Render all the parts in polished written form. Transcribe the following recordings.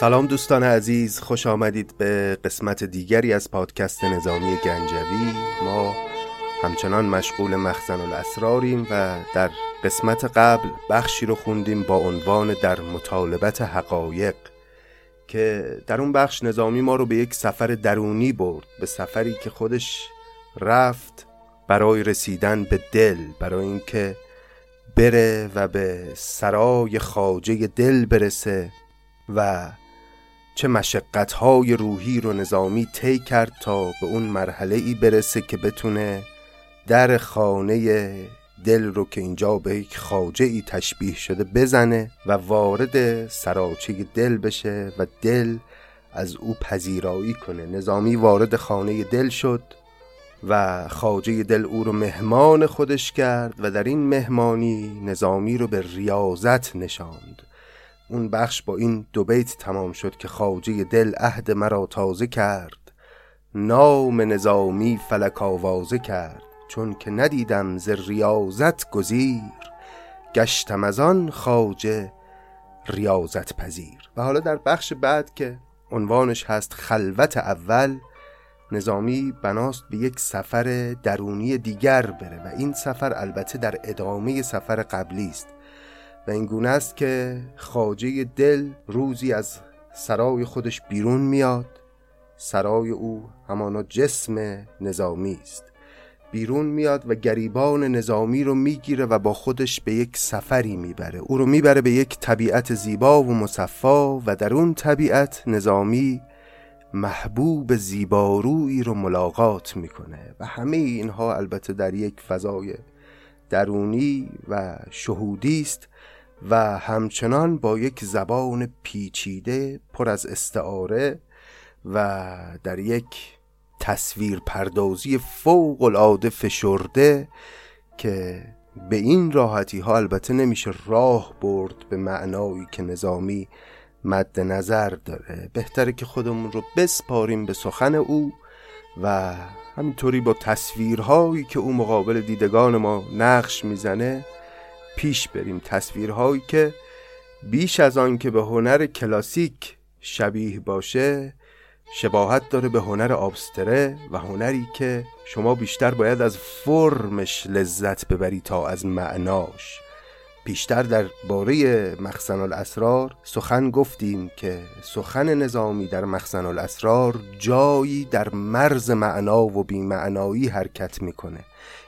سلام دوستان عزیز، خوش آمدید به قسمت دیگری از پادکست نظامی گنجوی. ما همچنان مشغول مخزن الاسراریم و در قسمت قبل بخشی رو خوندیم با عنوان در مطالبت حقایق، که در اون بخش نظامی ما رو به یک سفر درونی برد، به سفری که خودش رفت برای رسیدن به دل، برای اینکه بره و به سرای خواجه دل برسه و چه مشقت‌های روحی رو نظامی طی کرد تا به اون مرحله‌ای برسه که بتونه در خانه دل رو که اینجا به یک خواجه‌ای تشبیه شده بزنه و وارد سراچه دل بشه و دل از او پذیرایی کنه. نظامی وارد خانه دل شد و خواجه دل او رو مهمان خودش کرد و در این مهمانی نظامی رو به ریاضت نشاند. اون بخش با این دو بیت تمام شد که خواجه دل عهد مرا تازه کرد، نام نظامی فلک آوازه کرد، چون که ندیدم ز ریاضت گزیر، گشتم از آن خواجه ریاضت پذیر. و حالا در بخش بعد که عنوانش هست خلوت اول، نظامی بناست به یک سفر درونی دیگر بره و این سفر البته در ادامه سفر قبلی است و این گونه است که خواجه دل روزی از سرای خودش بیرون میاد. سرای او همانا جسم نظامی است. بیرون میاد و گریبان نظامی رو میگیره و با خودش به یک سفری میبره. او رو میبره به یک طبیعت زیبا و مصفا و در اون طبیعت نظامی محبوب زیبارویی رو ملاقات میکنه و همه اینها البته در یک فضای درونی و شهودی است و همچنان با یک زبان پیچیده پر از استعاره و در یک تصویر پردازی فوق العاده فشرده که به این راحتی ها البته نمیشه راه برد به معنایی که نظامی مد نظر داره. بهتره که خودمون رو بسپاریم به سخن او و همینطوری با تصویرهایی که او مقابل دیدگان ما نقش میزنه پیش بریم. تصویرهایی که بیش از آن که به هنر کلاسیک شبیه باشه، شباهت داره به هنر آبستره و هنری که شما بیشتر باید از فرمش لذت ببری تا از معناش. بیشتر در باره مخزن الاسرار سخن گفتیم که سخن نظامی در مخزن الاسرار جایی در مرز معنا و بیمعنایی حرکت میکنه.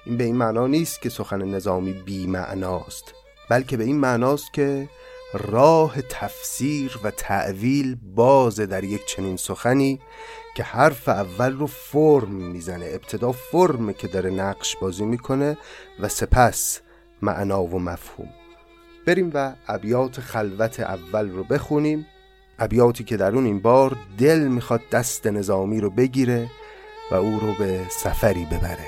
این به این معنا نیست که سخن نظامی بیمعناست، بلکه به این معناست که راه تفسیر و تعویل باز در یک چنین سخنی که حرف اول رو فرم میزنه. ابتدا فرمه که داره نقش بازی میکنه و سپس معنا و مفهوم. بریم و ابیات خلوت اول رو بخونیم، ابیاتی که در اون این بار دل میخواد دست نظامی رو بگیره و او رو به سفری ببره.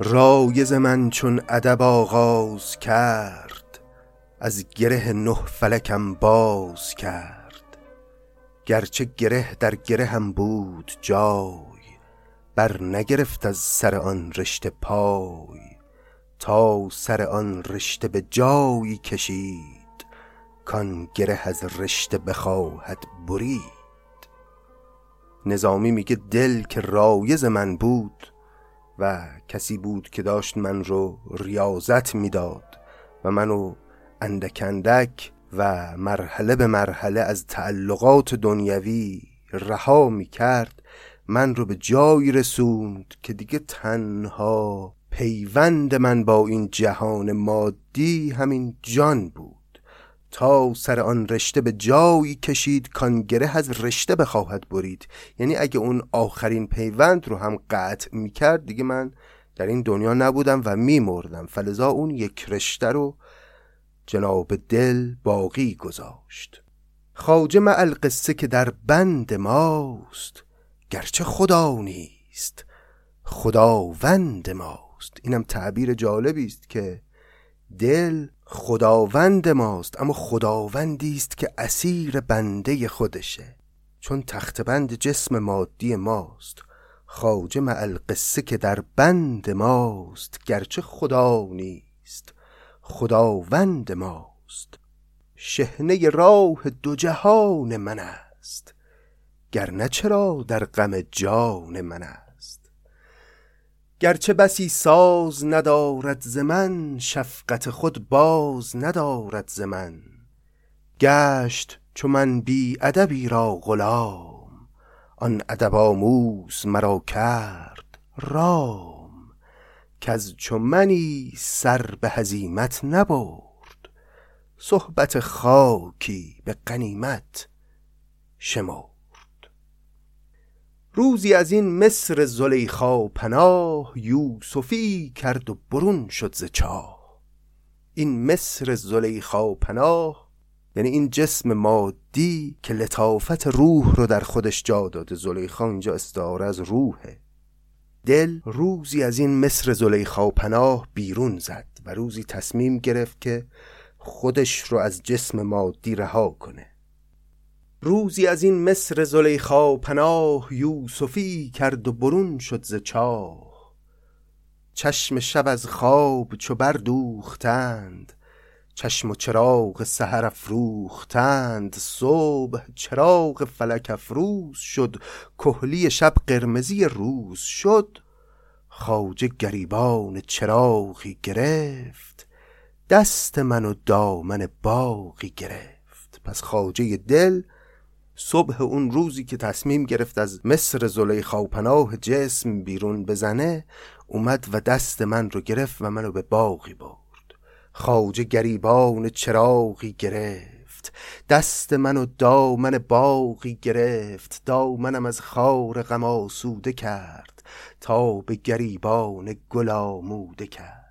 رایز من چون ادب آغاز کرد، از گره نه فلکم باز کرد. گرچه گره در گره هم بود جای، بر نگرفت از سر آن رشته پای. تا سر آن رشته به جایی کشید، کان گره از رشته بخواهد برید. نظامی میگه دل که رایز من بود و کسی بود که داشت من رو ریاضت میداد و منو اندک اندک و مرحله به مرحله از تعلقات دنیوی رها میکرد من رو به جایی رسوند که دیگه تنها پیوند من با این جهان مادی همین جان بود، تا سر آن رشته به جایی کشید کانگره از رشته بخواهد برید. یعنی اگه اون آخرین پیوند رو هم قطع میکرد دیگه من در این دنیا نبودم و میمردم، فلذا اون یک رشته رو جناب دل باقی گذاشت. خواجه معل قصه که در بند ماست، گرچه خدا نیست خداوند ماست. اینم تعبیر جالبی است که دل خداوند ماست، اما خداوندی است که اسیر بنده خودشه، چون تخت بند جسم مادی ماست. خواجه معل قصه که در بند ماست، گرچه خدا نیست خداوند ماست. شحنه راه دو جهان من است، گرنه چرا در غم جان من است. گرچه بسی ساز ندارد ز من، شفقت خود باز ندارد ز من. گشت چو من بی ادبی را غلام، آن ادب آموز مرا کرد رام. کز چو منی سر به هزیمت نبرد، صحبت خاکی به غنیمت شمرد. روزی از این مصر زلیخا پناه، یوسفی کرد و برون شد ز چاه. این مصر زلیخا پناه یعنی این جسم مادی که لطافت روح رو در خودش جا داده. زلیخا اینجا استعاره از روحه. دل روزی از این مصر زلیخا پناه بیرون زد و روزی تصمیم گرفت که خودش رو از جسم مادی رها کنه. روزی از این مصر زلیخا پناه، یوسفی کرد و برون شد ز چاه. چشم شب از خواب چو بردوختند، چشم و چراغ سحر افروختند. صبح چراغ فلک افروز شد، کحلی شب قرمزی روز شد. خواجه گریبان چراغی گرفت، دست من و دامن باغی گرفت. پس خواجه دل صبح اون روزی که تصمیم گرفت از مصر زلیخا پناه جسم بیرون بزنه، اومد و دست من رو گرفت و منو به باغی برد. خواجه گریبان چراغی گرفت، دست منو دامن باغی گرفت. دامنم از خار غم آسوده کرد، تا به گریبان گل آموده کرد.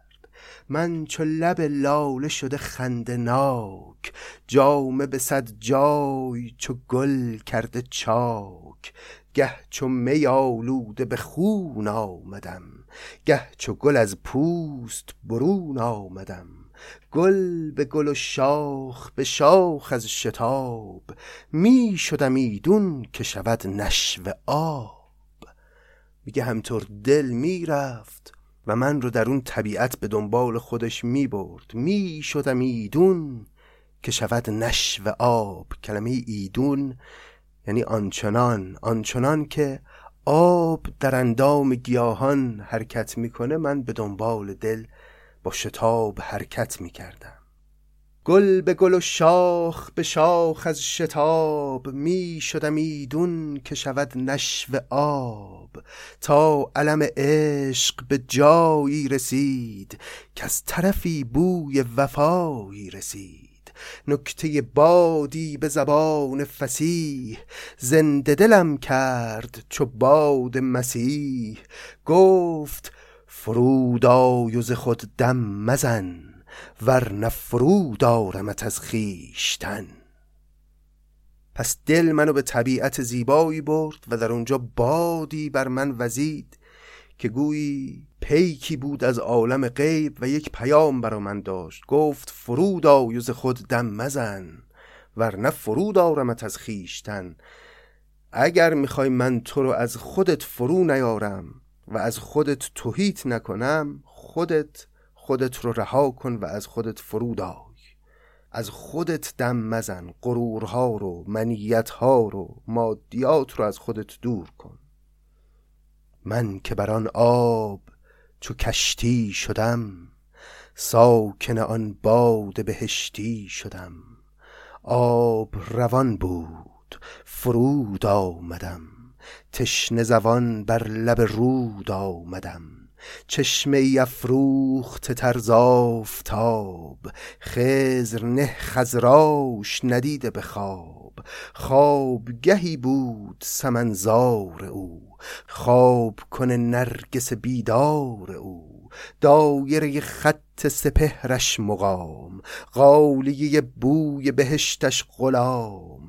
من چو لب لاله شده خندناک، جامه به صد جای چو گل کرده چاک. گه چو می آلوده به خون آمدم، گه چو گل از پوست برون آمدم. گل به گل و شاخ به شاخ از شتاب، می شدم ایدون که شود نشو آب. میگه همطور دل میرفت و من رو در اون طبیعت به دنبال خودش می برد. می شدم ایدون که شود نشو آب. کلمه ایدون یعنی آنچنان. آنچنان که آب در اندام گیاهان حرکت می کنه، من به دنبال دل با شتاب حرکت می کردم. گل به گل و شاخ به شاخ از شتاب، می شدم ایدون که شود نشو آب. تا علم عشق به جایی رسید، که از طرفی بوی وفایی رسید. نکته بادی به زبان فصیح، زنده دلم کرد چو باد مسیح. گفت فرود آی و ز خود دم مزن، ورنه فرو دارمت از خویشتن. پس دل منو به طبیعت زیبایی برد و در اونجا بادی بر من وزید که گویی پیکی بود از عالم غیب و یک پیام برا من داشت. گفت فرود آی و ز خود دم مزن، ورنه فرو دارمت از خویشتن. اگر میخوای من تو رو از خودت فرو نیارم و از خودت توهیت نکنم، خودت رو رها کن و از خودت فرود آی. از خودت دم مزن، غرورها رو، منیتها رو، مادیات رو از خودت دور کن. من که بر آن آب چو کشتی شدم، ساکن آن باد بهشتی شدم. آب روان بود فرود آمدم، تشنه زبان بر لب رود آمدم، چشمه افروخت طرز آفتاب، خضر نه خزراش ندیده به خواب. خواب گهی بود سمنزار او، خواب کنه نرگس بیدار او. دایره خط سپهرش مقام، قالیه بوی بهشتش غلام.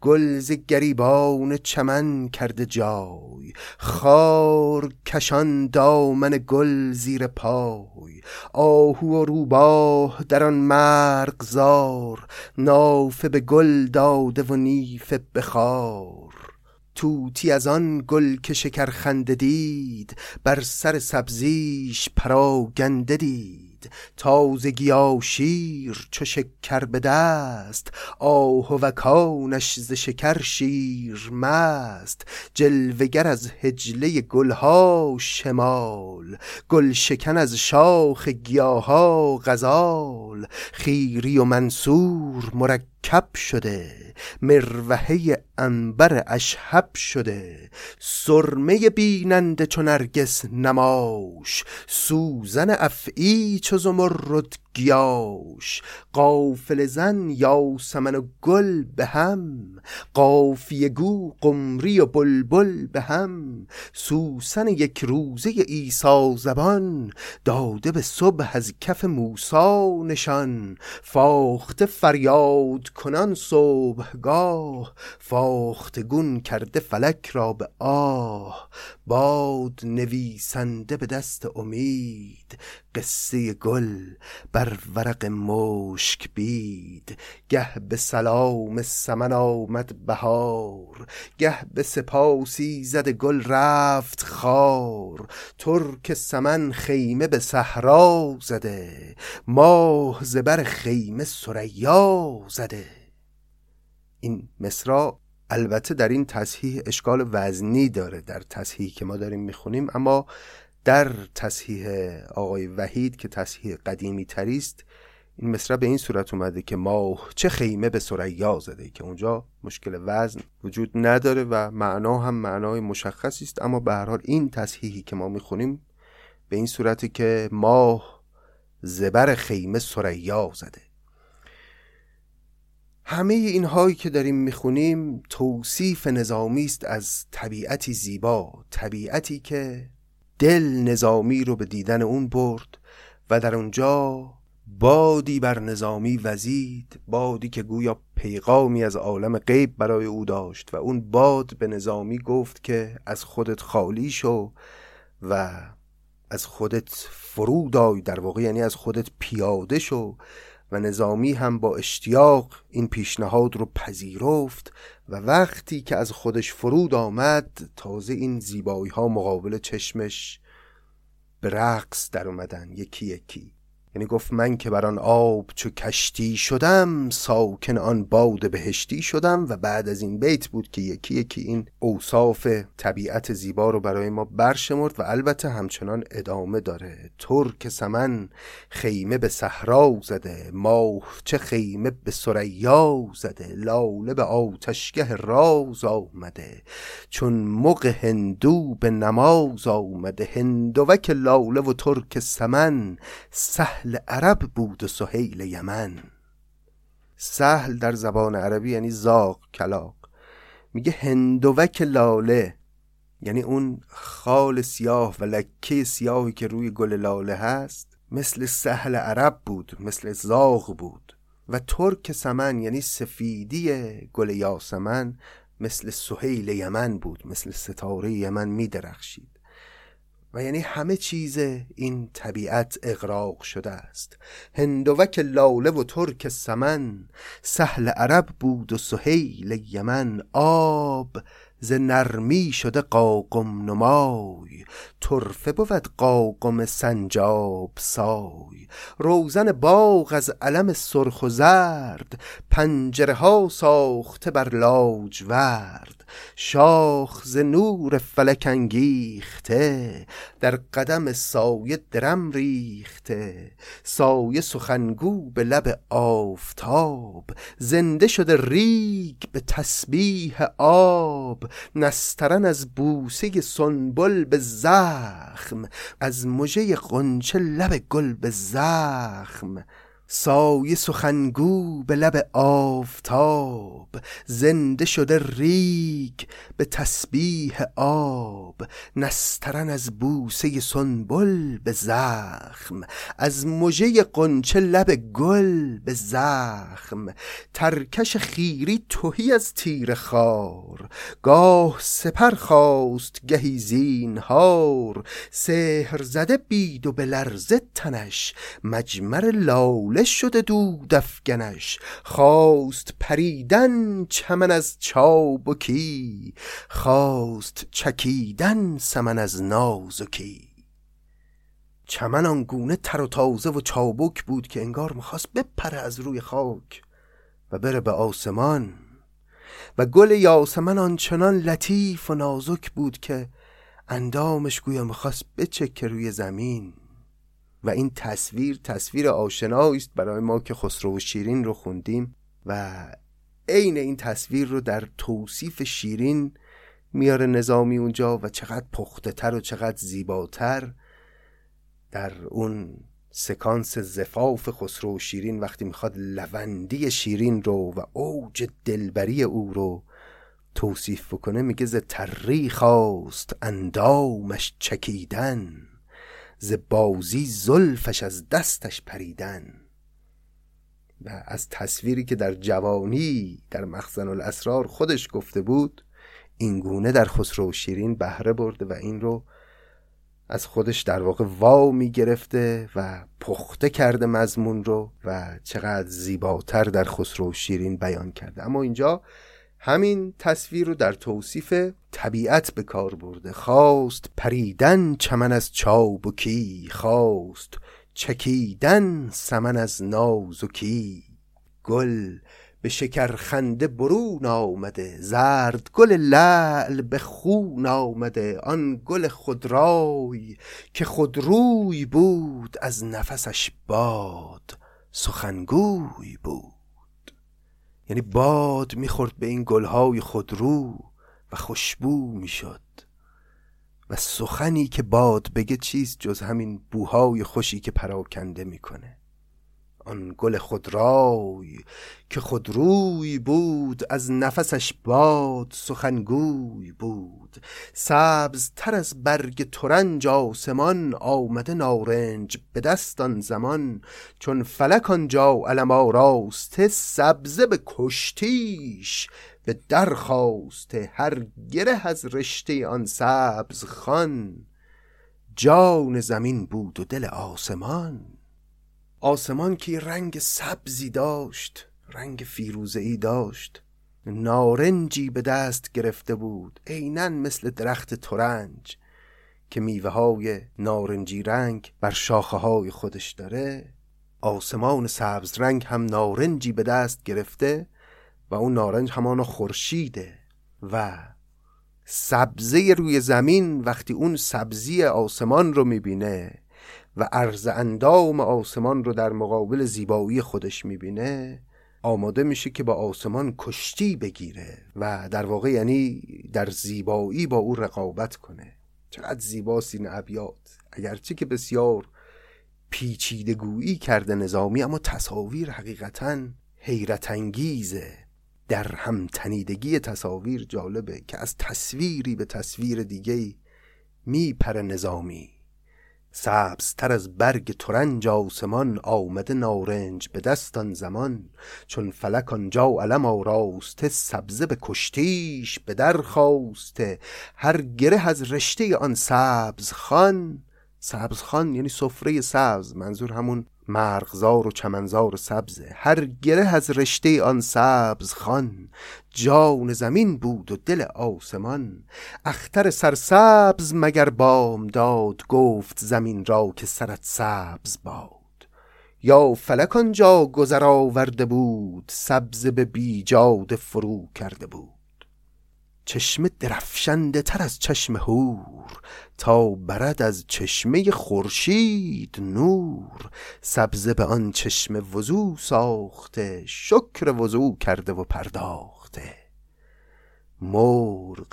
گلز گریبان چمن کرده جای، خار کشان دامن گل زیر پای. آهو و روباه در آن مرغزار، نافه به گل داده و نیفه به خار. توتی از آن گل که شکرخنده دید، بر سر سبزیش پراگنده دید. تازگی آشیر چو شکر به دست، آهوکانش ز شکر شیر مست. جلوگر از حجله گلها شمال، گلشکن از شاخ گیاها غزال. خیری و منصور مرکب شده، مروحه انبر اشهب شده. سرمه بیننده چو نرگس نماش، سوزن افعی چو زمرد گیاش. قافله زن یاسمن و گل به هم، قافیه گو قمری و بلبل به هم. سوسن یک روزه عیسی زبان، داده به صبح از کف موسی نشان. فاخته فریاد کنان صبحگاه، فاخته گون کرده فلک را به آه. باد نویسنده به دست امید، قصه گل بر ورق مشک بید. گه به سلام سمن آمد بهار، گه به سپاسی زد گل رفت خار. ترک سمن خیمه به صحرا زده، ماه زبر خیمه ثریا زده. این مصرع البته در این تصحیح اشکال وزنی داره، در تصحیحی که ما داریم میخونیم، اما در تصحیح آقای وحید که تصحیح قدیمی تریست این مصرع به این صورت اومده که ماه چه خیمه به ثریا زده، که اونجا مشکل وزن وجود نداره و معنا هم معنای مشخصی است. اما به هر حال این تصحیحی که ما میخونیم به این صورتی که ماه زبر خیمه ثریا زده. همه اینهایی که داریم میخونیم توصیف نظامی است از طبیعتی زیبا، طبیعتی که دل نظامی رو به دیدن اون برد و در اونجا بادی بر نظامی وزید، بادی که گویا پیغامی از عالم غیب برای او داشت و اون باد به نظامی گفت که از خودت خالی شو و از خودت فرود آی، در واقع یعنی از خودت پیاده شو. و نظامی هم با اشتیاق این پیشنهاد رو پذیرفت و وقتی که از خودش فرود آمد تازه این زیبایی ها مقابل چشمش به رقص در اومدن یکی یکی. یعنی گفت من که بر آن آب چو کشتی شدم، ساکن آن باد بهشتی شدم. و بعد از این بیت بود که یکی یکی این اوصاف طبیعت زیبا رو برای ما برشمرد و البته همچنان ادامه داره. ترک سمن خیمه به صحرا زده، ماه چه خیمه به ثریا زده. لاله به آتشگه راز آمده، چون مغ هندو به نماز آمده. هندوک لاله و ترک سمن، سهل عرب بود و سهیل یمن. سهل در زبان عربی یعنی زاغ، کلاغ. میگه هندوک لاله، یعنی اون خال سیاه و لکه سیاهی که روی گل لاله هست مثل سهل عرب بود، مثل زاغ بود. و ترک سمن یعنی سفیدی گل یاسمن، مثل سهیل یمن بود، مثل ستاره یمن میدرخشید. و یعنی همه چیز این طبیعت اغراق شده است. هندوک لاله و ترک سمن، سهل عرب بود و سهیل یمن. آب ز نرمی شده قاقم نمای، طرفه بود قاقم سنجاب سای. روزن باغ از علم سرخ و زرد، پنجره ها ساخته بر لاجورد. شاخ ز نور فلک انگیخته، در قدم سایه درم ریخته. سایه سخنگو به لب آفتاب، زنده شده ریگ به تسبیح آب. نسترن از بوسه سنبل به زخم، از مژه غنچه لب گل به زخم، سایه سخنگو به لب آفتاب، زنده شده ریگ به تسبیح آب، نسترن از بوسه سنبل به زخم، از مژه قنچه لب گل به زخم، ترکش خیری تهی از تیر خار، گاه سپر خواست گهی زینهار، سحر زده بید و به لرزه تنش، مجمر لاله شده دود افگنش، خواست پریدن چمن از چابکی، خواست چکیدن سمن از نازکی. چمن آنگونه تر و تازه و چابک بود که انگار می‌خواست بپره از روی خاک و بره به آسمان، و گل یاسمن آنچنان لطیف و نازک بود که اندامش گویا می‌خواست بچکه روی زمین. و این تصویر آشنایی است برای ما که خسرو و شیرین رو خوندیم و عین این تصویر رو در توصیف شیرین میاره نظامی اونجا، و چقدر پخته تر و چقدر زیباتر در اون سکانس زفاف خسرو و شیرین وقتی میخواد لوندی شیرین رو و اوج دلبری او رو توصیف بکنه، میگه ز تری خواست اندامش چکیدن، ز بازی زلفش از دستش پریدن. و از تصویری که در جوانی در مخزن الاسرار خودش گفته بود اینگونه در خسرو و شیرین بهره برده و این رو از خودش در واقع وا می گرفته و پخته کرده مضمون رو و چقدر زیباتر در خسرو و شیرین بیان کرده. اما اینجا همین تصویر رو در توصیف طبیعت به کار برده، خواست پریدن چمن از چابکی، خواست چکیدن سمن از نازکی، گل به شکرخنده برون آمده، زرد گل لعل به خون آمده، آن گل خودرای که خودروی بود، از نفسش باد سخنگوی بود. یعنی باد میخورد به این گلهای خودرو و خوشبو میشد، و سخنی که باد بگه چیست جز همین بوهای خوشی که پراکنده میکنه. آن گل خودرای که خودروی بود، از نفسش باد سخنگوی بود. سبزتر از برگ ترنج آسمان، آمده نارنج به دستان زمان. چون فلک آنجا علم آراسته، سبزه به کشتیش به درخواسته. هر گره از رشته آن سبز خان، جان زمین بود و دل آسمان. آسمان که رنگ سبزی داشت، رنگ فیروزه‌ای داشت، نارنجی به دست گرفته بود، عیناً مثل درخت ترنج که میوه‌های نارنجی رنگ بر شاخه‌های خودش داره. آسمان سبز رنگ هم نارنجی به دست گرفته و اون نارنج همانا خورشیده، و سبزه روی زمین وقتی اون سبزی آسمان رو می‌بینه و عرض اندام آسمان رو در مقابل زیبایی خودش میبینه، آماده میشه که با آسمان کشتی بگیره و در واقع یعنی در زیبایی با او رقابت کنه. چقدر زیباست این ابیات، اگرچه که بسیار پیچیدگویی کرده نظامی، اما تصاویر حقیقتاً حیرت انگیزه. در هم تنیدگی تصاویر جالبه که از تصویری به تصویر دیگه‌ای میپره نظامی. سبزتر از برگ ترنج آسمان، آمده نارنج به دستان زمان. چون فلک آنجا علم آراسته، سبزه به کشتیش به درخواسته. هر گره از رشته آن سبزخان، سبزخان یعنی سفره سبز، منظور همون مرغزار و چمنزار سبزه. هر گره از رشته آن سبزخان، جان زمین بود و دل آسمان. اختر سرسبز مگر بامداد، گفت زمین را که سرت سبز باد. یا فلک آنجا گذر آورده بود، سبز به بیجاد فرو کرده بود. چشم درفشنده تر از چشم هور، تا برد از چشمه خورشید نور. سبزه به آن چشم وضو ساخته، شکر وضو کرده و پرداخته. مرغ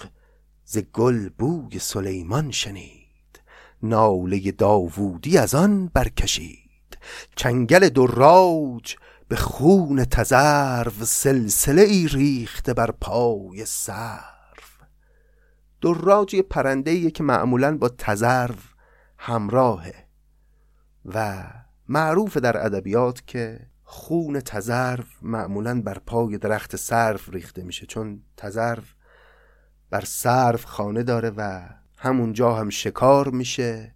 ز گل بوی سلیمان شنید، ناله داوودی از آن برکشید. چنگل دراج به خون تزرو، سلسله ای ریخته بر پای سرو. دراج یه پرنده‌ایه که معمولاً با تزرو همراهه و معروف در ادبیات که خون تزرو معمولاً بر پای درخت سرو ریخته میشه، چون تزرو بر سرو خانه داره و همونجا هم شکار میشه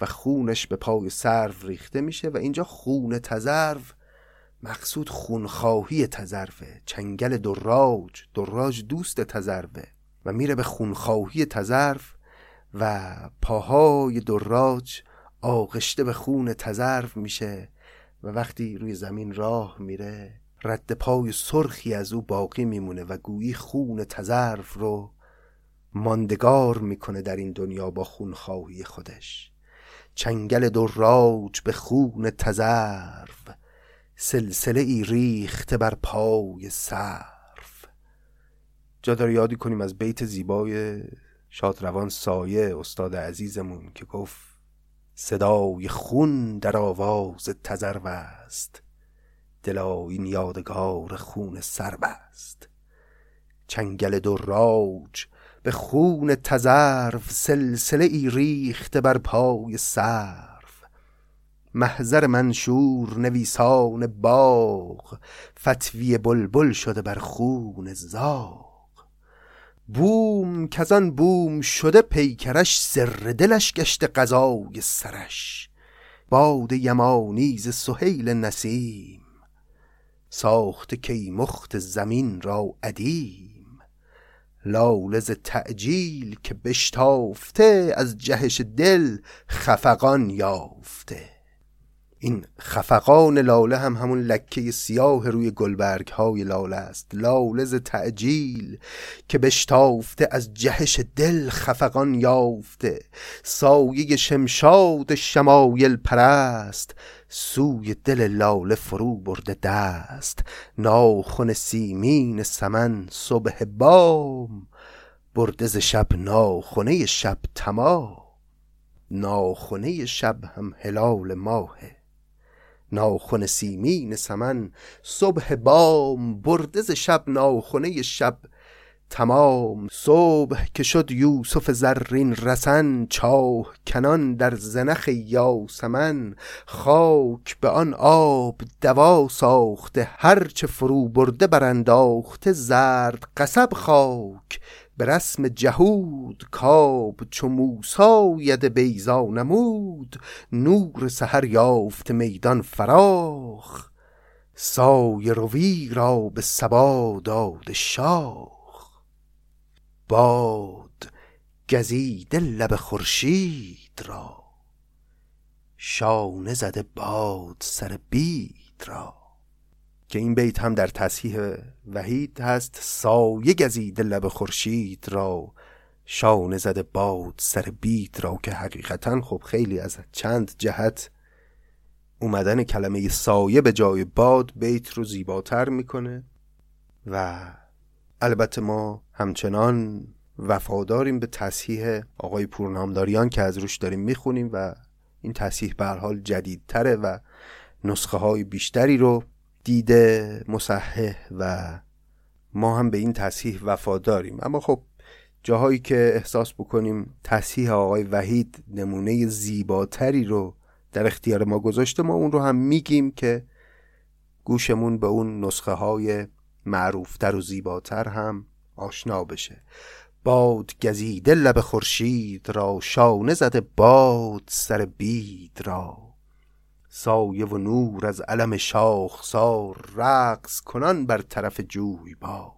و خونش به پای سرو ریخته میشه. و اینجا خون تزرو مقصود خونخواهی تزروه. چنگل دراج دوست تزروه و میره به خونخواهی تزرو و پاهای دراج آغشته به خون تزرو میشه و وقتی روی زمین راه میره رد پای سرخی از او باقی میمونه و گویی خون تزرو رو ماندگار میکنه در این دنیا با خونخواهی خودش. چنگل دراج به خون تزرو، سلسله ای ریخته بر پای سرو. جا داره یادی کنیم از بیت زیبای شادروان سایه استاد عزیزمون که گفت صدای خون در آواز تزرو است، دلا این یادگار خون سرو است. چنگل دراج به خون تزرو، سلسله ای ریخته بر پای سرو. محضر منشور نویسان باغ، فتوی بلبل شده بر خون زاغ. بوم کزان بوم شده پیکرش، سر دلش گشته قضای سرش. باد یمانی ز سهیل نسیم، ساخته کیمخت زمین را عدیم. لاله ز تعجیل که بشتافته، از جهش دل خفقان یافته. این خفقان لاله هم همون لکه سیاه روی گلبرگ های لاله است. لاله ز تعجیل که بشتافته، از جهش دل خفقان یافته. سایه شمشاد شمایل پرست، سوی دل لاله فرو برده دست. ناخن سیمین سمن صبح بام، برده ز شب ناخنه شب تمام. ناخنه شب هم هلال ماهه، ناخن سیمین سمن صبح بام، برده ز شب ناخنه شب تمام. صبح که شد یوسف زرین رسن، چاه کنان در زنخ یاسمن. خاک به آن آب دوا ساخته، هرچه فرو برده برانداخته. زرد قصب خاک به رسم جهود، کاب چو موسی ید بیضا نمود. نور سحر یافت میدان فراخ، سایه روی را به صبا داد شاخ. باد گزیده لب خورشید را، شانه زده باد سر بید را. که این بیت هم در تصحیح وحید هست. سایه گزیده لب خورشید را، شانه زده باد سر بید را. که حقیقتا خب خیلی از چند جهت اومدن کلمه سایه به جای باد بیت رو زیباتر میکنه و البته ما همچنان وفاداریم به تصحیح آقای پورنامداریان که از روش داریم میخونیم و این تصحیح به هر حال جدیدتره و نسخه های بیشتری رو دیده مصحح و ما هم به این تصحیح وفاداریم. اما خب جاهایی که احساس بکنیم تصحیح آقای وحید نمونه زیباتری رو در اختیار ما گذاشته، ما اون رو هم میگیم که گوشمون به اون نسخه های معروفتر و زیباتر هم آشنا بشه. باد گزیده لب خورشید را، شانه زده باد سر بید را. سایه و نور از علم شاخسار، رقص کنان بر طرف جوی بار.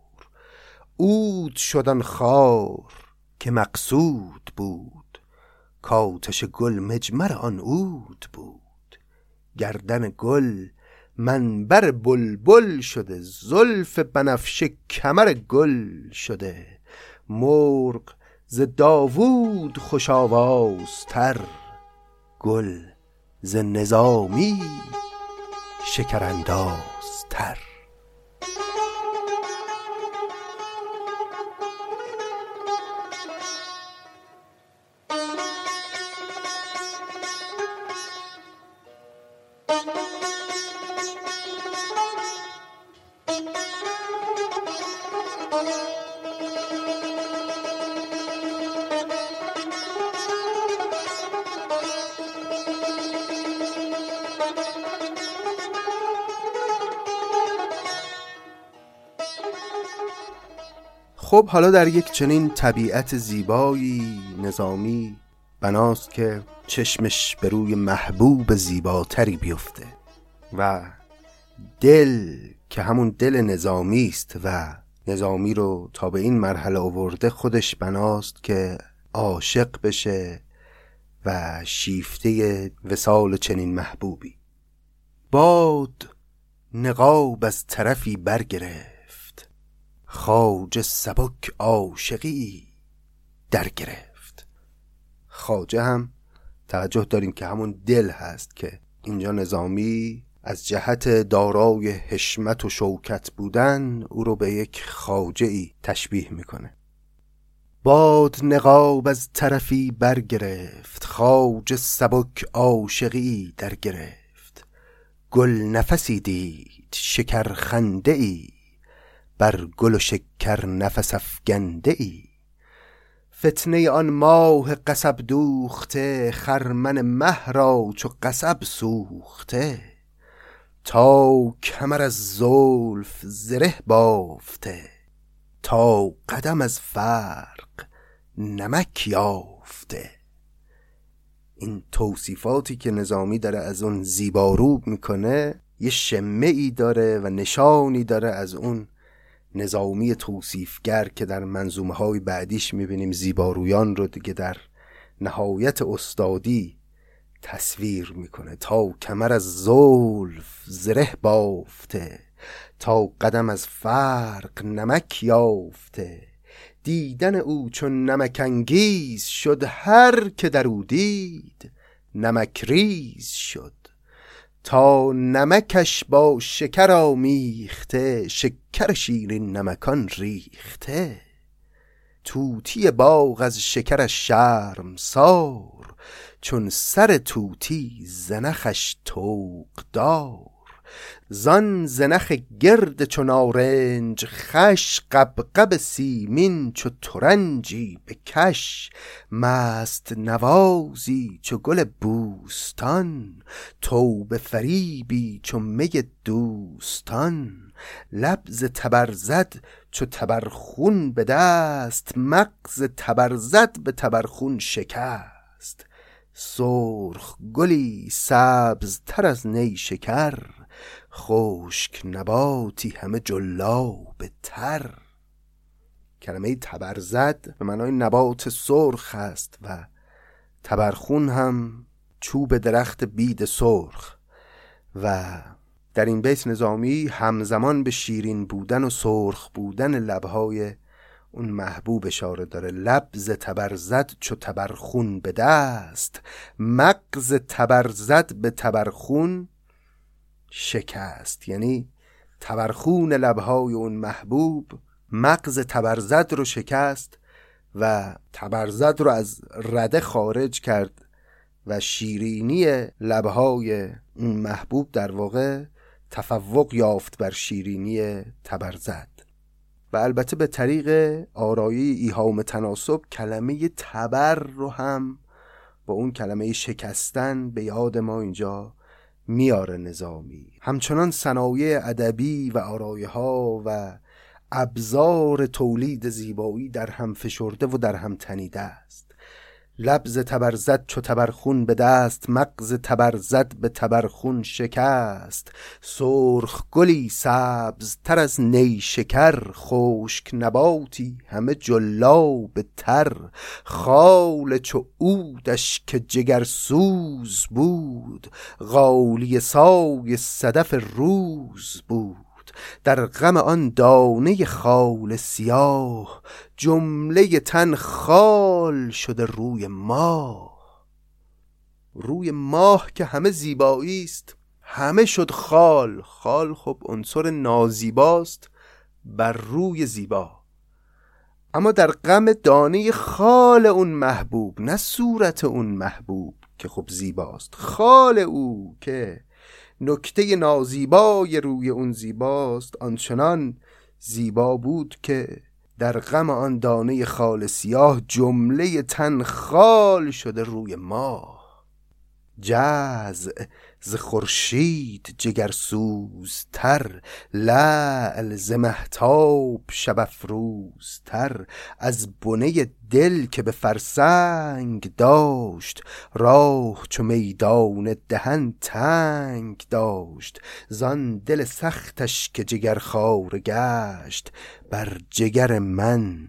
عود شدن خار که مقصود بود، کاتش گل مجمر آن عود بود. گردن گل منبر بلبل شده، زلف بنفشه کمر گل شده. مرغ ز داوود خوش آوازتر، گل ز نظامی شکراندازتر. خب حالا در یک چنین طبیعت زیبایی نظامی بناست که چشمش به روی محبوب زیباتری بیفته و دل که همون دل نظامی است و نظامی رو تا به این مرحله آورده خودش بناست که عاشق بشه و شیفته وصال چنین محبوبی. باد نقاب از طرفی برگرفت، خواجه سبک عاشقی درگرفت. خواجه هم توجه داریم که همون دل هست که اینجا نظامی از جهت دارای حشمت و شوکت بودن او رو به یک خواجه‌ای تشبیه میکنه. باد نقاب از طرفی برگرفت، خواجه سبک عاشقی درگرفت. گل نفسی دید شکر خنده ای، بر گل و شکر نفس افگنده ای. فتنه آن ماه قصب دوخته، خرمن مه را چو قصب سوخته. تا کمر از زلف زره بافته، تا قدم از فرق نمک یافته. این توصیفاتی که نظامی داره از اون زیباروب میکنه یه شمعی داره و نشانی داره از اون نظامی توصیفگر که در منظومه‌های بعدیش می‌بینیم زیبارویان رو دیگه در نهایت استادی تصویر می‌کنه. تا کمر از زلف زره بافته، تا قدم از فرق نمک یافته. دیدن او چون نمک انگیز شد، هر که در او دید نمک ریز شد. تا نمکش با شکر آمیخته، شکر شیرین نمکان ریخته. توتی باغ از شکرش شرمسار، چون سر توتی زنخش طوقدار. زان زنخ گرد چو نارنج خوش، قبقب سیمین چو ترنجی بکش. مست نوازی چو گل بوستان، توبه فریبی چو می دوستان. لبز تبرزد چو تبرخون به دست، مغز تبرزد به تبرخون شکست. سرخ گلی سبزتر از نیشکر، خشک نباتی همه جلاب تر. کلمه تبرزد به معنای نبات سرخ است و تبرخون هم چوب درخت بید سرخ. و در این بیت نظامی همزمان به شیرین بودن و سرخ بودن لبهای اون محبوب اشاره داره. لبز تبرزد چو تبرخون به دست، مغز تبرزد به تبرخون شکست. یعنی تبرخون لبهای اون محبوب مغز تبرزد رو شکست و تبرزد رو از رده خارج کرد و شیرینی لبهای اون محبوب در واقع تفوق یافت بر شیرینی تبرزد. و البته به طریق آرایی ایهام تناسب کلمه تبر رو هم با اون کلمه شکستن به یاد ما اینجا میاره نظامی. همچنان صنایع ادبی و آرایه‌ها و ابزار تولید زیبایی در هم فشرده و در هم تنیده است. لبز تبرزد چو تبرخون به دست، مغز تبرزد به تبرخون شکست. سرخ گلی سبزتر از نیشکر، خشک نباتی همه جلاب تر. خال چو عودش که جگرسوز بود، غالیه سای صدف روز بود. در غم آن دانه خال سیاه، جمله تن خال شده روی ماه. روی ماه که همه زیبایی است، همه شد خال. خال خب عنصر نازیباست بر روی زیبا. اما در غم دانه خال اون محبوب، نه صورت اون محبوب که خب زیباست، خال او که نکته نازیبای روی اون زیباست، آنچنان زیبا بود که در غم آن دانه خال سیاه جمله تن خال شده روی ما. جز ز خورشید جگرسوزتر، لعل ز مهتاب شب افروزتر، از بنه دل که به فرسنگ داشت، راه چو میدان دهن تنگ داشت، زان دل سختش که جگر خار گشت، بر جگر من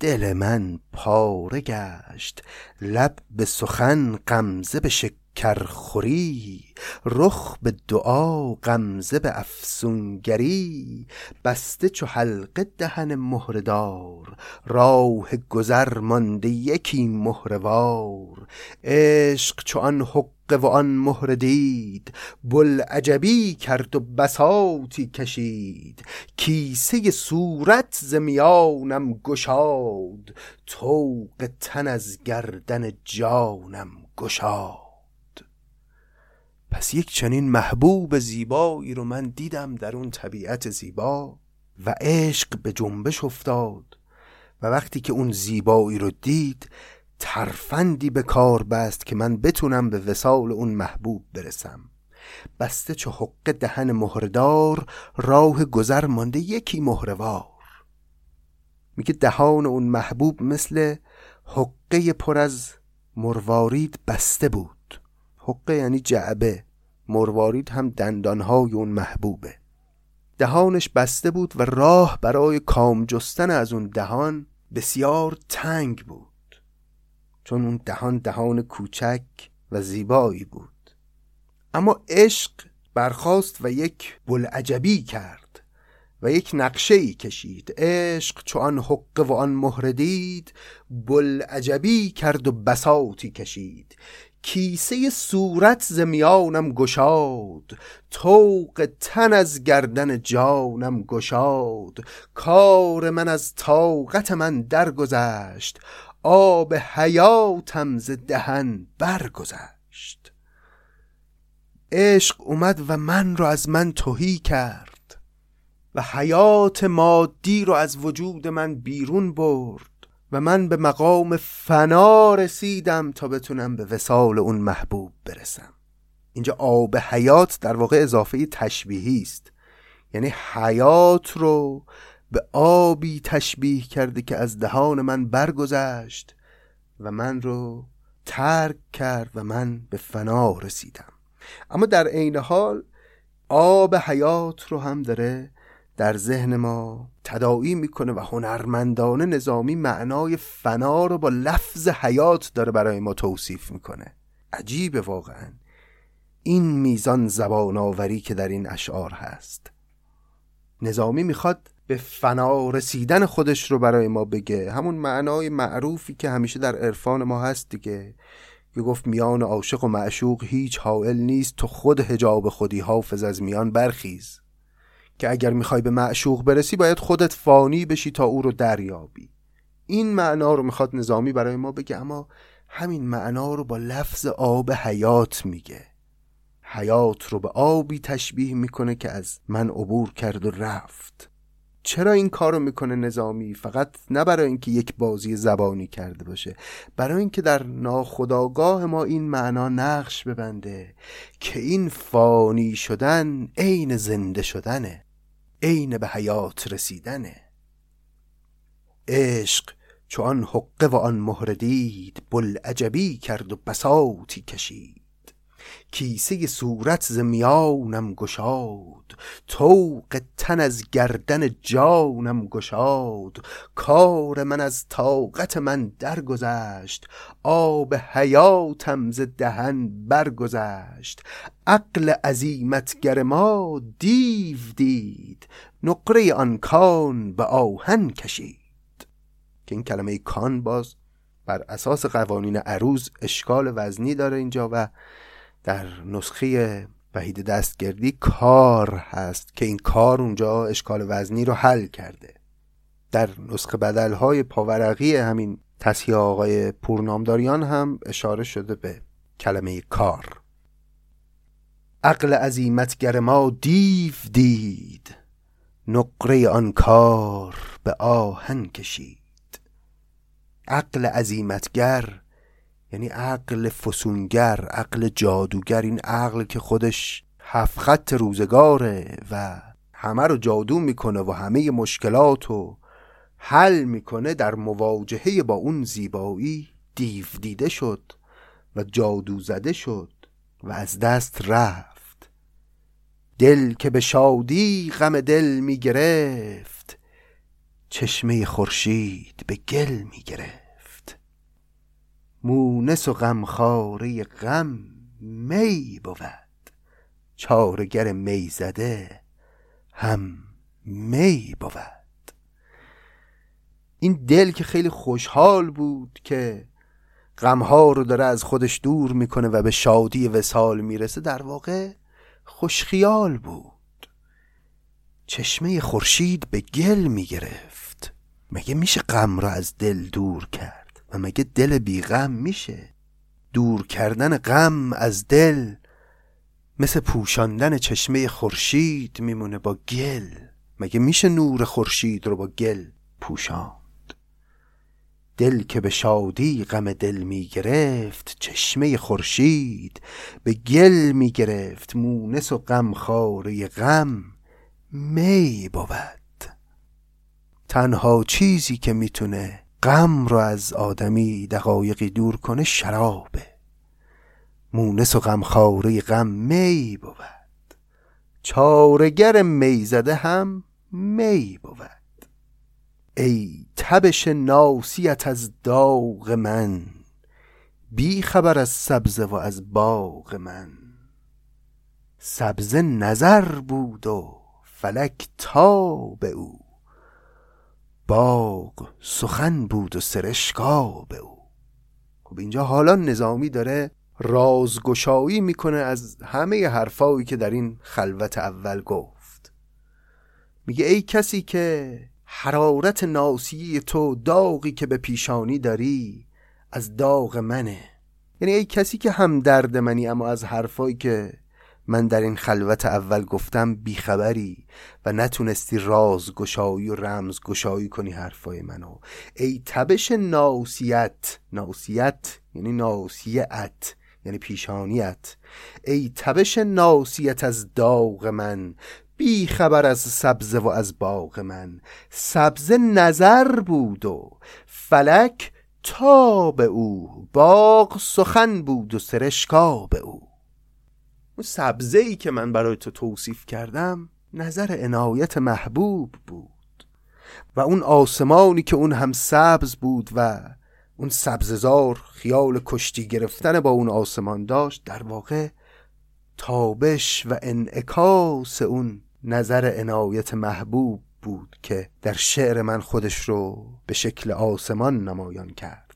دل من پاره گشت. لب به سخن غمزه به شکرخوری، رخ به دعا غمزه به افسونگری، بسته چو حلقه دهن مهردار، راه گذر مانده یکی مهروار. عشق چو آن حقه و آن مهر دید، بلعجبی کرد و بساطی کشید، کیسه صورت ز میانم گشاد، طوق تن از گردن جانم گشاد. پس یک چنین محبوب زیبایی رو من دیدم در اون طبیعت زیبا، و عشق به جنبش افتاد و وقتی که اون زیبایی رو دید ترفندی به کار بست که من بتونم به وصال اون محبوب برسم. بسته چو حقه دهن مهردار، راه گذر مانده یکی مهروار. میگه دهان اون محبوب مثل حقه پر از مروارید بسته بود. حقه یعنی جعبه، مروارید هم دندانهای اون محبوبه. دهانش بسته بود و راه برای کام جستن از اون دهان بسیار تنگ بود، چون اون دهان کوچک و زیبایی بود. اما عشق برخاست و یک بلعجبی کرد و یک نقشه‌ای کشید. عشق چو آن حقه و آن مهر دید، بلعجبی کرد و بساطی کشید، کیسه صورت ز میانم گشاد، طوق تن از گردن جانم گشاد. کار من از طاقت من درگذشت، آب حیاتم ز دهن برگذشت. عشق اومد و من رو از من تهی کرد و حیات مادی رو از وجود من بیرون برد و من به مقام فنا رسیدم تا بتونم به وصال اون محبوب برسم. اینجا آب حیات در واقع اضافه تشبیهی است، یعنی حیات رو به آبی تشبیه کرده که از دهان من برگذشت و من رو ترک کرد و من به فنا رسیدم. اما در عین حال آب حیات رو هم داره در ذهن ما تداعی میکنه و هنرمندانه نظامی معنای فنا رو با لفظ حیات داره برای ما توصیف میکنه. عجیبه واقعا این میزان زبان آوری که در این اشعار هست. نظامی میخواد به فنا رسیدن خودش رو برای ما بگه، همون معنای معروفی که همیشه در عرفان ما هست دیگه، که گفت میان عاشق و معشوق هیچ حائل نیست، تو خود حجاب خودی حافظ از میان برخیز، که اگر میخوای به معشوق برسی باید خودت فانی بشی تا او رو دریابی. این معنا رو میخواد نظامی برای ما بگه، اما همین معنا رو با لفظ آب حیات میگه. حیات رو به آبی تشبیه میکنه که از من عبور کرد و رفت. چرا این کارو میکنه نظامی؟ فقط نه برای اینکه یک بازی زبانی کرده باشه، برای اینکه در ناخودآگاه ما این معنا نقش ببنده که این فانی شدن عین زنده شدنه، عین به حیات رسیدنه. عشق چو آن حقه و آن مهر دید، بلعجبی کرد و بساطی کشید، کیسه صورت ز میانم گشاد، طوق تن از گردن جانم گشاد. کار من از طاقت من درگذشت، آب حیاتم ز دهن برگذشت. عقل عزیمتگر ما دیو دید، نقره آن کان به آهن کشید. که این کلمه کان باز بر اساس قوانین عروض اشکال وزنی داره اینجا و در نسخه وحید دستگردی کار هست که این کار اونجا اشکال وزنی رو حل کرده. در نسخه بدلهای پاورقی همین تصحیح آقای پورنامداریان هم اشاره شده به کلمه کار. عقل عزیمتگر ما دیو دید، نقره آن کار به آهن کشید. عقل عزیمتگر یعنی عقل فسونگر، عقل جادوگر، این عقل که خودش 7 خط روزگاره و همه رو جادو میکنه و همه مشکلات رو حل میکنه، در مواجهه با اون زیبایی دیو دیده شد و جادو زده شد و از دست رفت. دل که به شادی غم دل میگرفت، چشمه خورشید به گل میگرفت. مونس و غمخواره غم می بود، چارگر می زده هم می بود. این دل که خیلی خوشحال بود که غمها رو داره از خودش دور میکنه و به شادی وصال میرسه، در واقع خوشخیال بود. چشمه خورشید به گل میگرفت. مگه میشه غم رو از دل دور کرد؟ و مگه دل بی غم میشه؟ دور کردن غم از دل مثل پوشاندن چشمه خورشید میمونه با گل. مگه میشه نور خورشید رو با گل پوشاند؟ دل که به شادی غم دل میگرفت، چشمه خورشید به گل میگرفت. مونس و غمخواره غم می بود. تنها چیزی که میتونه غم رو از آدمی دقایقی دور کنه شرابه. مونس و غمخواره غم می بود، چارگر می زده هم می بود. ای تبش ناسیت از داغ من، بی خبر از سبزه و از باغ من. سبزه نظر بود و فلک تاب او، باغ سخن بود و سرشکاب او. خب اینجا حالا نظامی داره رازگشایی میکنه از همه حرفایی که در این خلوت اول گفت. میگه ای کسی که حرارت ناسیه تو، داغی که به پیشانی داری از داغ منه. یعنی ای کسی که هم درد منی اما از حرفایی که من در این خلوت اول گفتم بیخبری و نتونستی رازگشایی و رمزگشایی کنی حرفای منو. ای تبش ناسیت، ناسیت یعنی ناسیت یعنی پیشانیت. ای تبش ناسیت از داغ من، بی خبر از سبزه و از باغ من. سبزه نظر بود و فلک تاب او، باغ سخن بود و سرشکاب او. اون سبزه ای که من برای تو توصیف کردم نظر عنایت محبوب بود و اون آسمانی که اون هم سبز بود و اون سبززار خیال کشتی گرفتن با اون آسمان داشت، در واقع تابش و انعکاس اون نظر عنایت محبوب بود که در شعر من خودش رو به شکل آسمان نمایان کرد.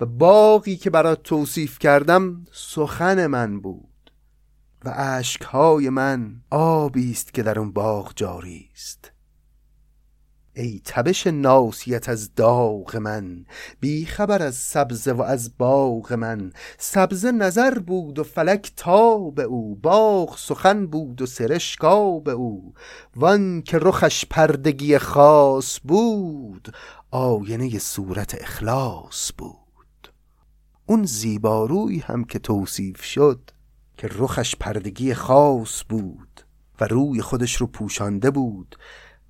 و باقی که برای توصیف کردم سخن من بود و عشقهای من آبی است که در اون باغ جاری است. ای تبش ناسیت از داغ من، بی خبر از سبزه و از باغ من. سبزه نظر بود و فلک تاب او، باغ سخن بود و سرشکاب او. وان که رخش پردگی خاص بود، آینه صورت اخلاص بود. اون زیبارویی هم که توصیف شد که رخش پردگی خاص بود و روی خودش رو پوشانده بود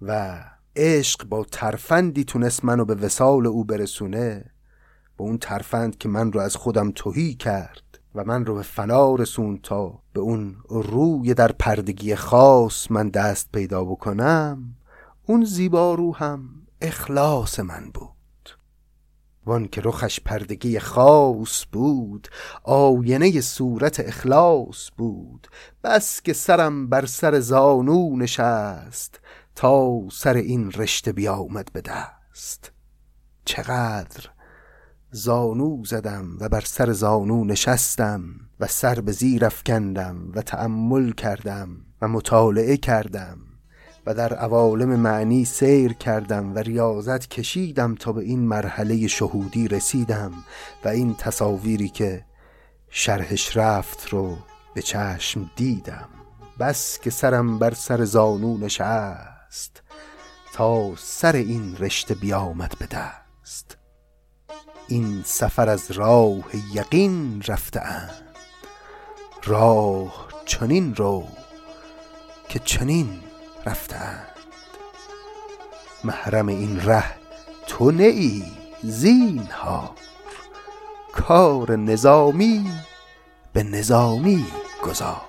و عشق با ترفندی تونست منو به وصال او برسونه، با اون ترفند که من رو از خودم تهی کرد و من رو به فنا رسون تا به اون روی در پردگی خاص من دست پیدا بکنم. اون زیبارو هم اخلاص من بود. وان که رخش پردگی خاص بود، آینه صورت اخلاص بود. بس که سرم بر سر زانو نشست، تا سر این رشته بیامد به دست. چقدر زانو زدم و بر سر زانو نشستم و سر به زیر افکندم و تأمل کردم و مطالعه کردم و در عوالم معنی سیر کردم و ریاضت کشیدم تا به این مرحله شهودی رسیدم و این تصاویری که شرحش رفت رو به چشم دیدم. بس که سرم بر سر زانو نشست، تا سر این رشته بیامد به دست. این سفر از راه یقین رفته اند، راه چنین رو که چنین رفته اند. محرم این ره تو نئی زینهار، کار نظامی به نظامی گذار.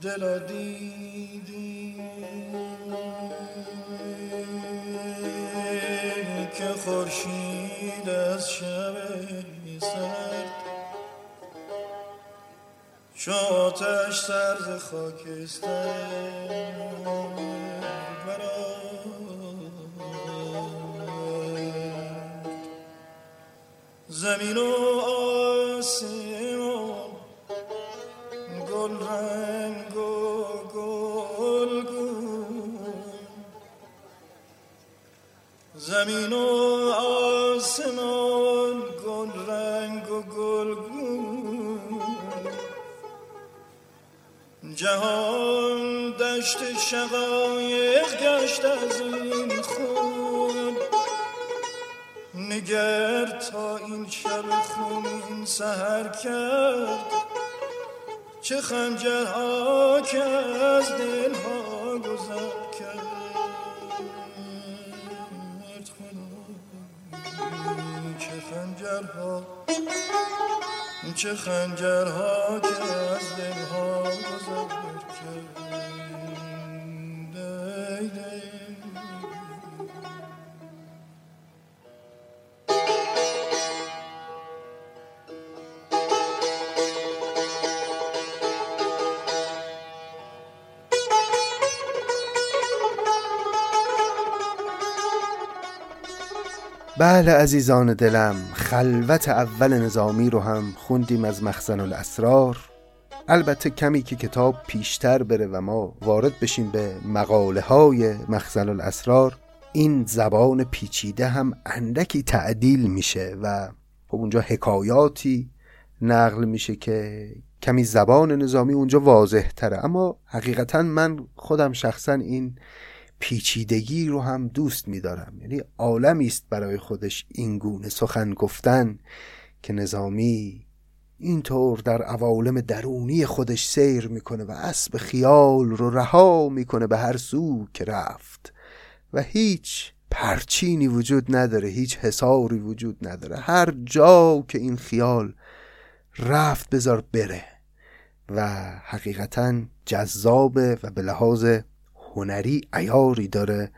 دلا دیدی که خورشید از شب سرد، چو آتش سرز خاکستر برآورد. زمین و آسمان گل رنگ زمین و آسمان گل رنگ و گلگون، جهان دشت شقایق گشت از این خون. نگر تا این شب خونین سحر کرد، چه خنجرها که از دلها گذر کرد. چه خنجرها که از دلها گذر کرد. بله عزیزان دلم، خلوت اول نظامی رو هم خوندیم از مخزن الاسرار. البته کمی که کتاب پیشتر بره و ما وارد بشیم به مقاله های مخزن الاسرار، این زبان پیچیده هم اندکی تعدیل میشه و خب اونجا حکایاتی نقل میشه که کمی زبان نظامی اونجا واضح تره. اما حقیقتا من خودم شخصا این پیچیدگی رو هم دوست می‌دارم، یعنی عالمی است برای خودش این گونه سخن گفتن که نظامی اینطور در عوالم درونی خودش سیر می‌کنه و اسب خیال رو رها می‌کنه به هر سو که رفت و هیچ پرچینی وجود نداره، هیچ حصاری وجود نداره. هر جا که این خیال رفت بذار بره و حقیقتاً جذابه و به لحاظ هنری عیاری داره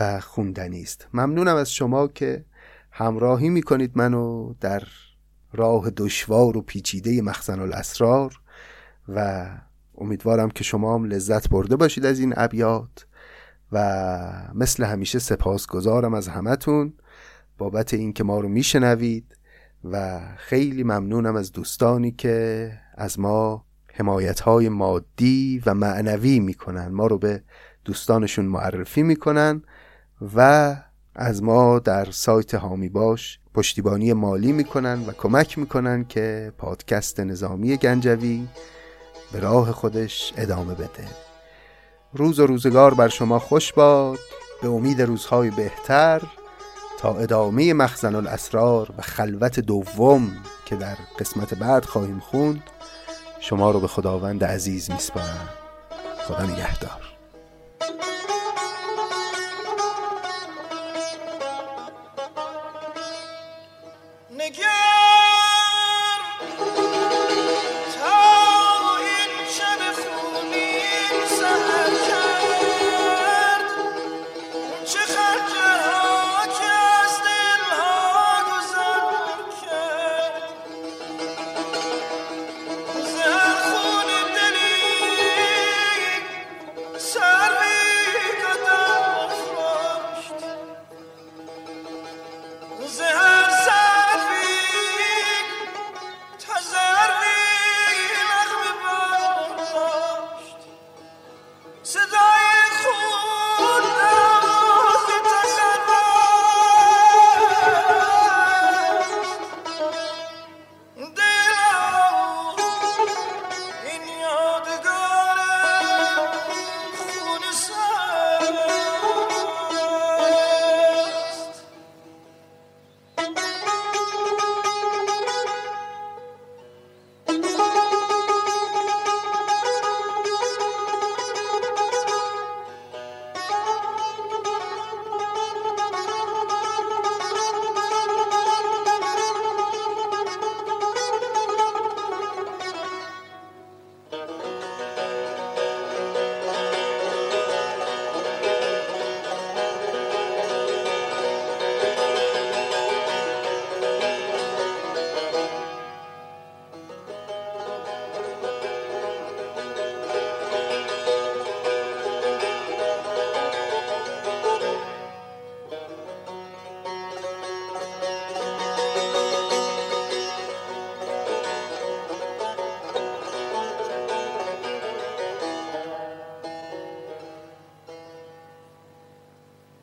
و خوندنی است. ممنونم از شما که همراهی میکنید منو در راه دشوار و پیچیده مخزن الاسرار و امیدوارم که شما هم لذت برده باشید از این ابیات و مثل همیشه سپاسگزارم از همتون بابت این که ما رو میشنوید و خیلی ممنونم از دوستانی که از ما حمایت‌های مادی و معنوی میکنن، ما رو به دوستانشون معرفی میکنن و از ما در سایت حامی باش پشتیبانی مالی میکنن و کمک میکنن که پادکست نظامی گنجوی به راه خودش ادامه بده. روز و روزگار بر شما خوش باد. به امید روزهای بهتر تا ادامه مخزن الاسرار و خلوت دوم که در قسمت بعد خواهیم خوند، شما رو به خداوند عزیز میسپارم. خدا نگهدار.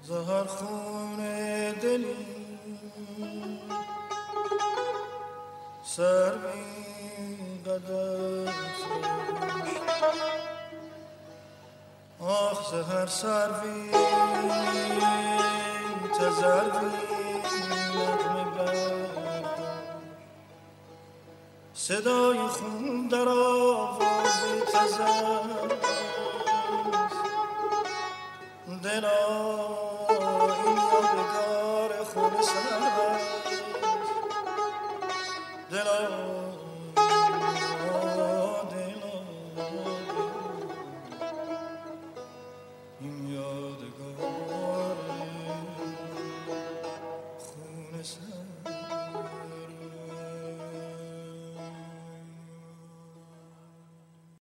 زهر خون دلی سر می قدم آخ زهر سر بی تزر بی نغم بردم صدای خون در آواز تزر دلا دلار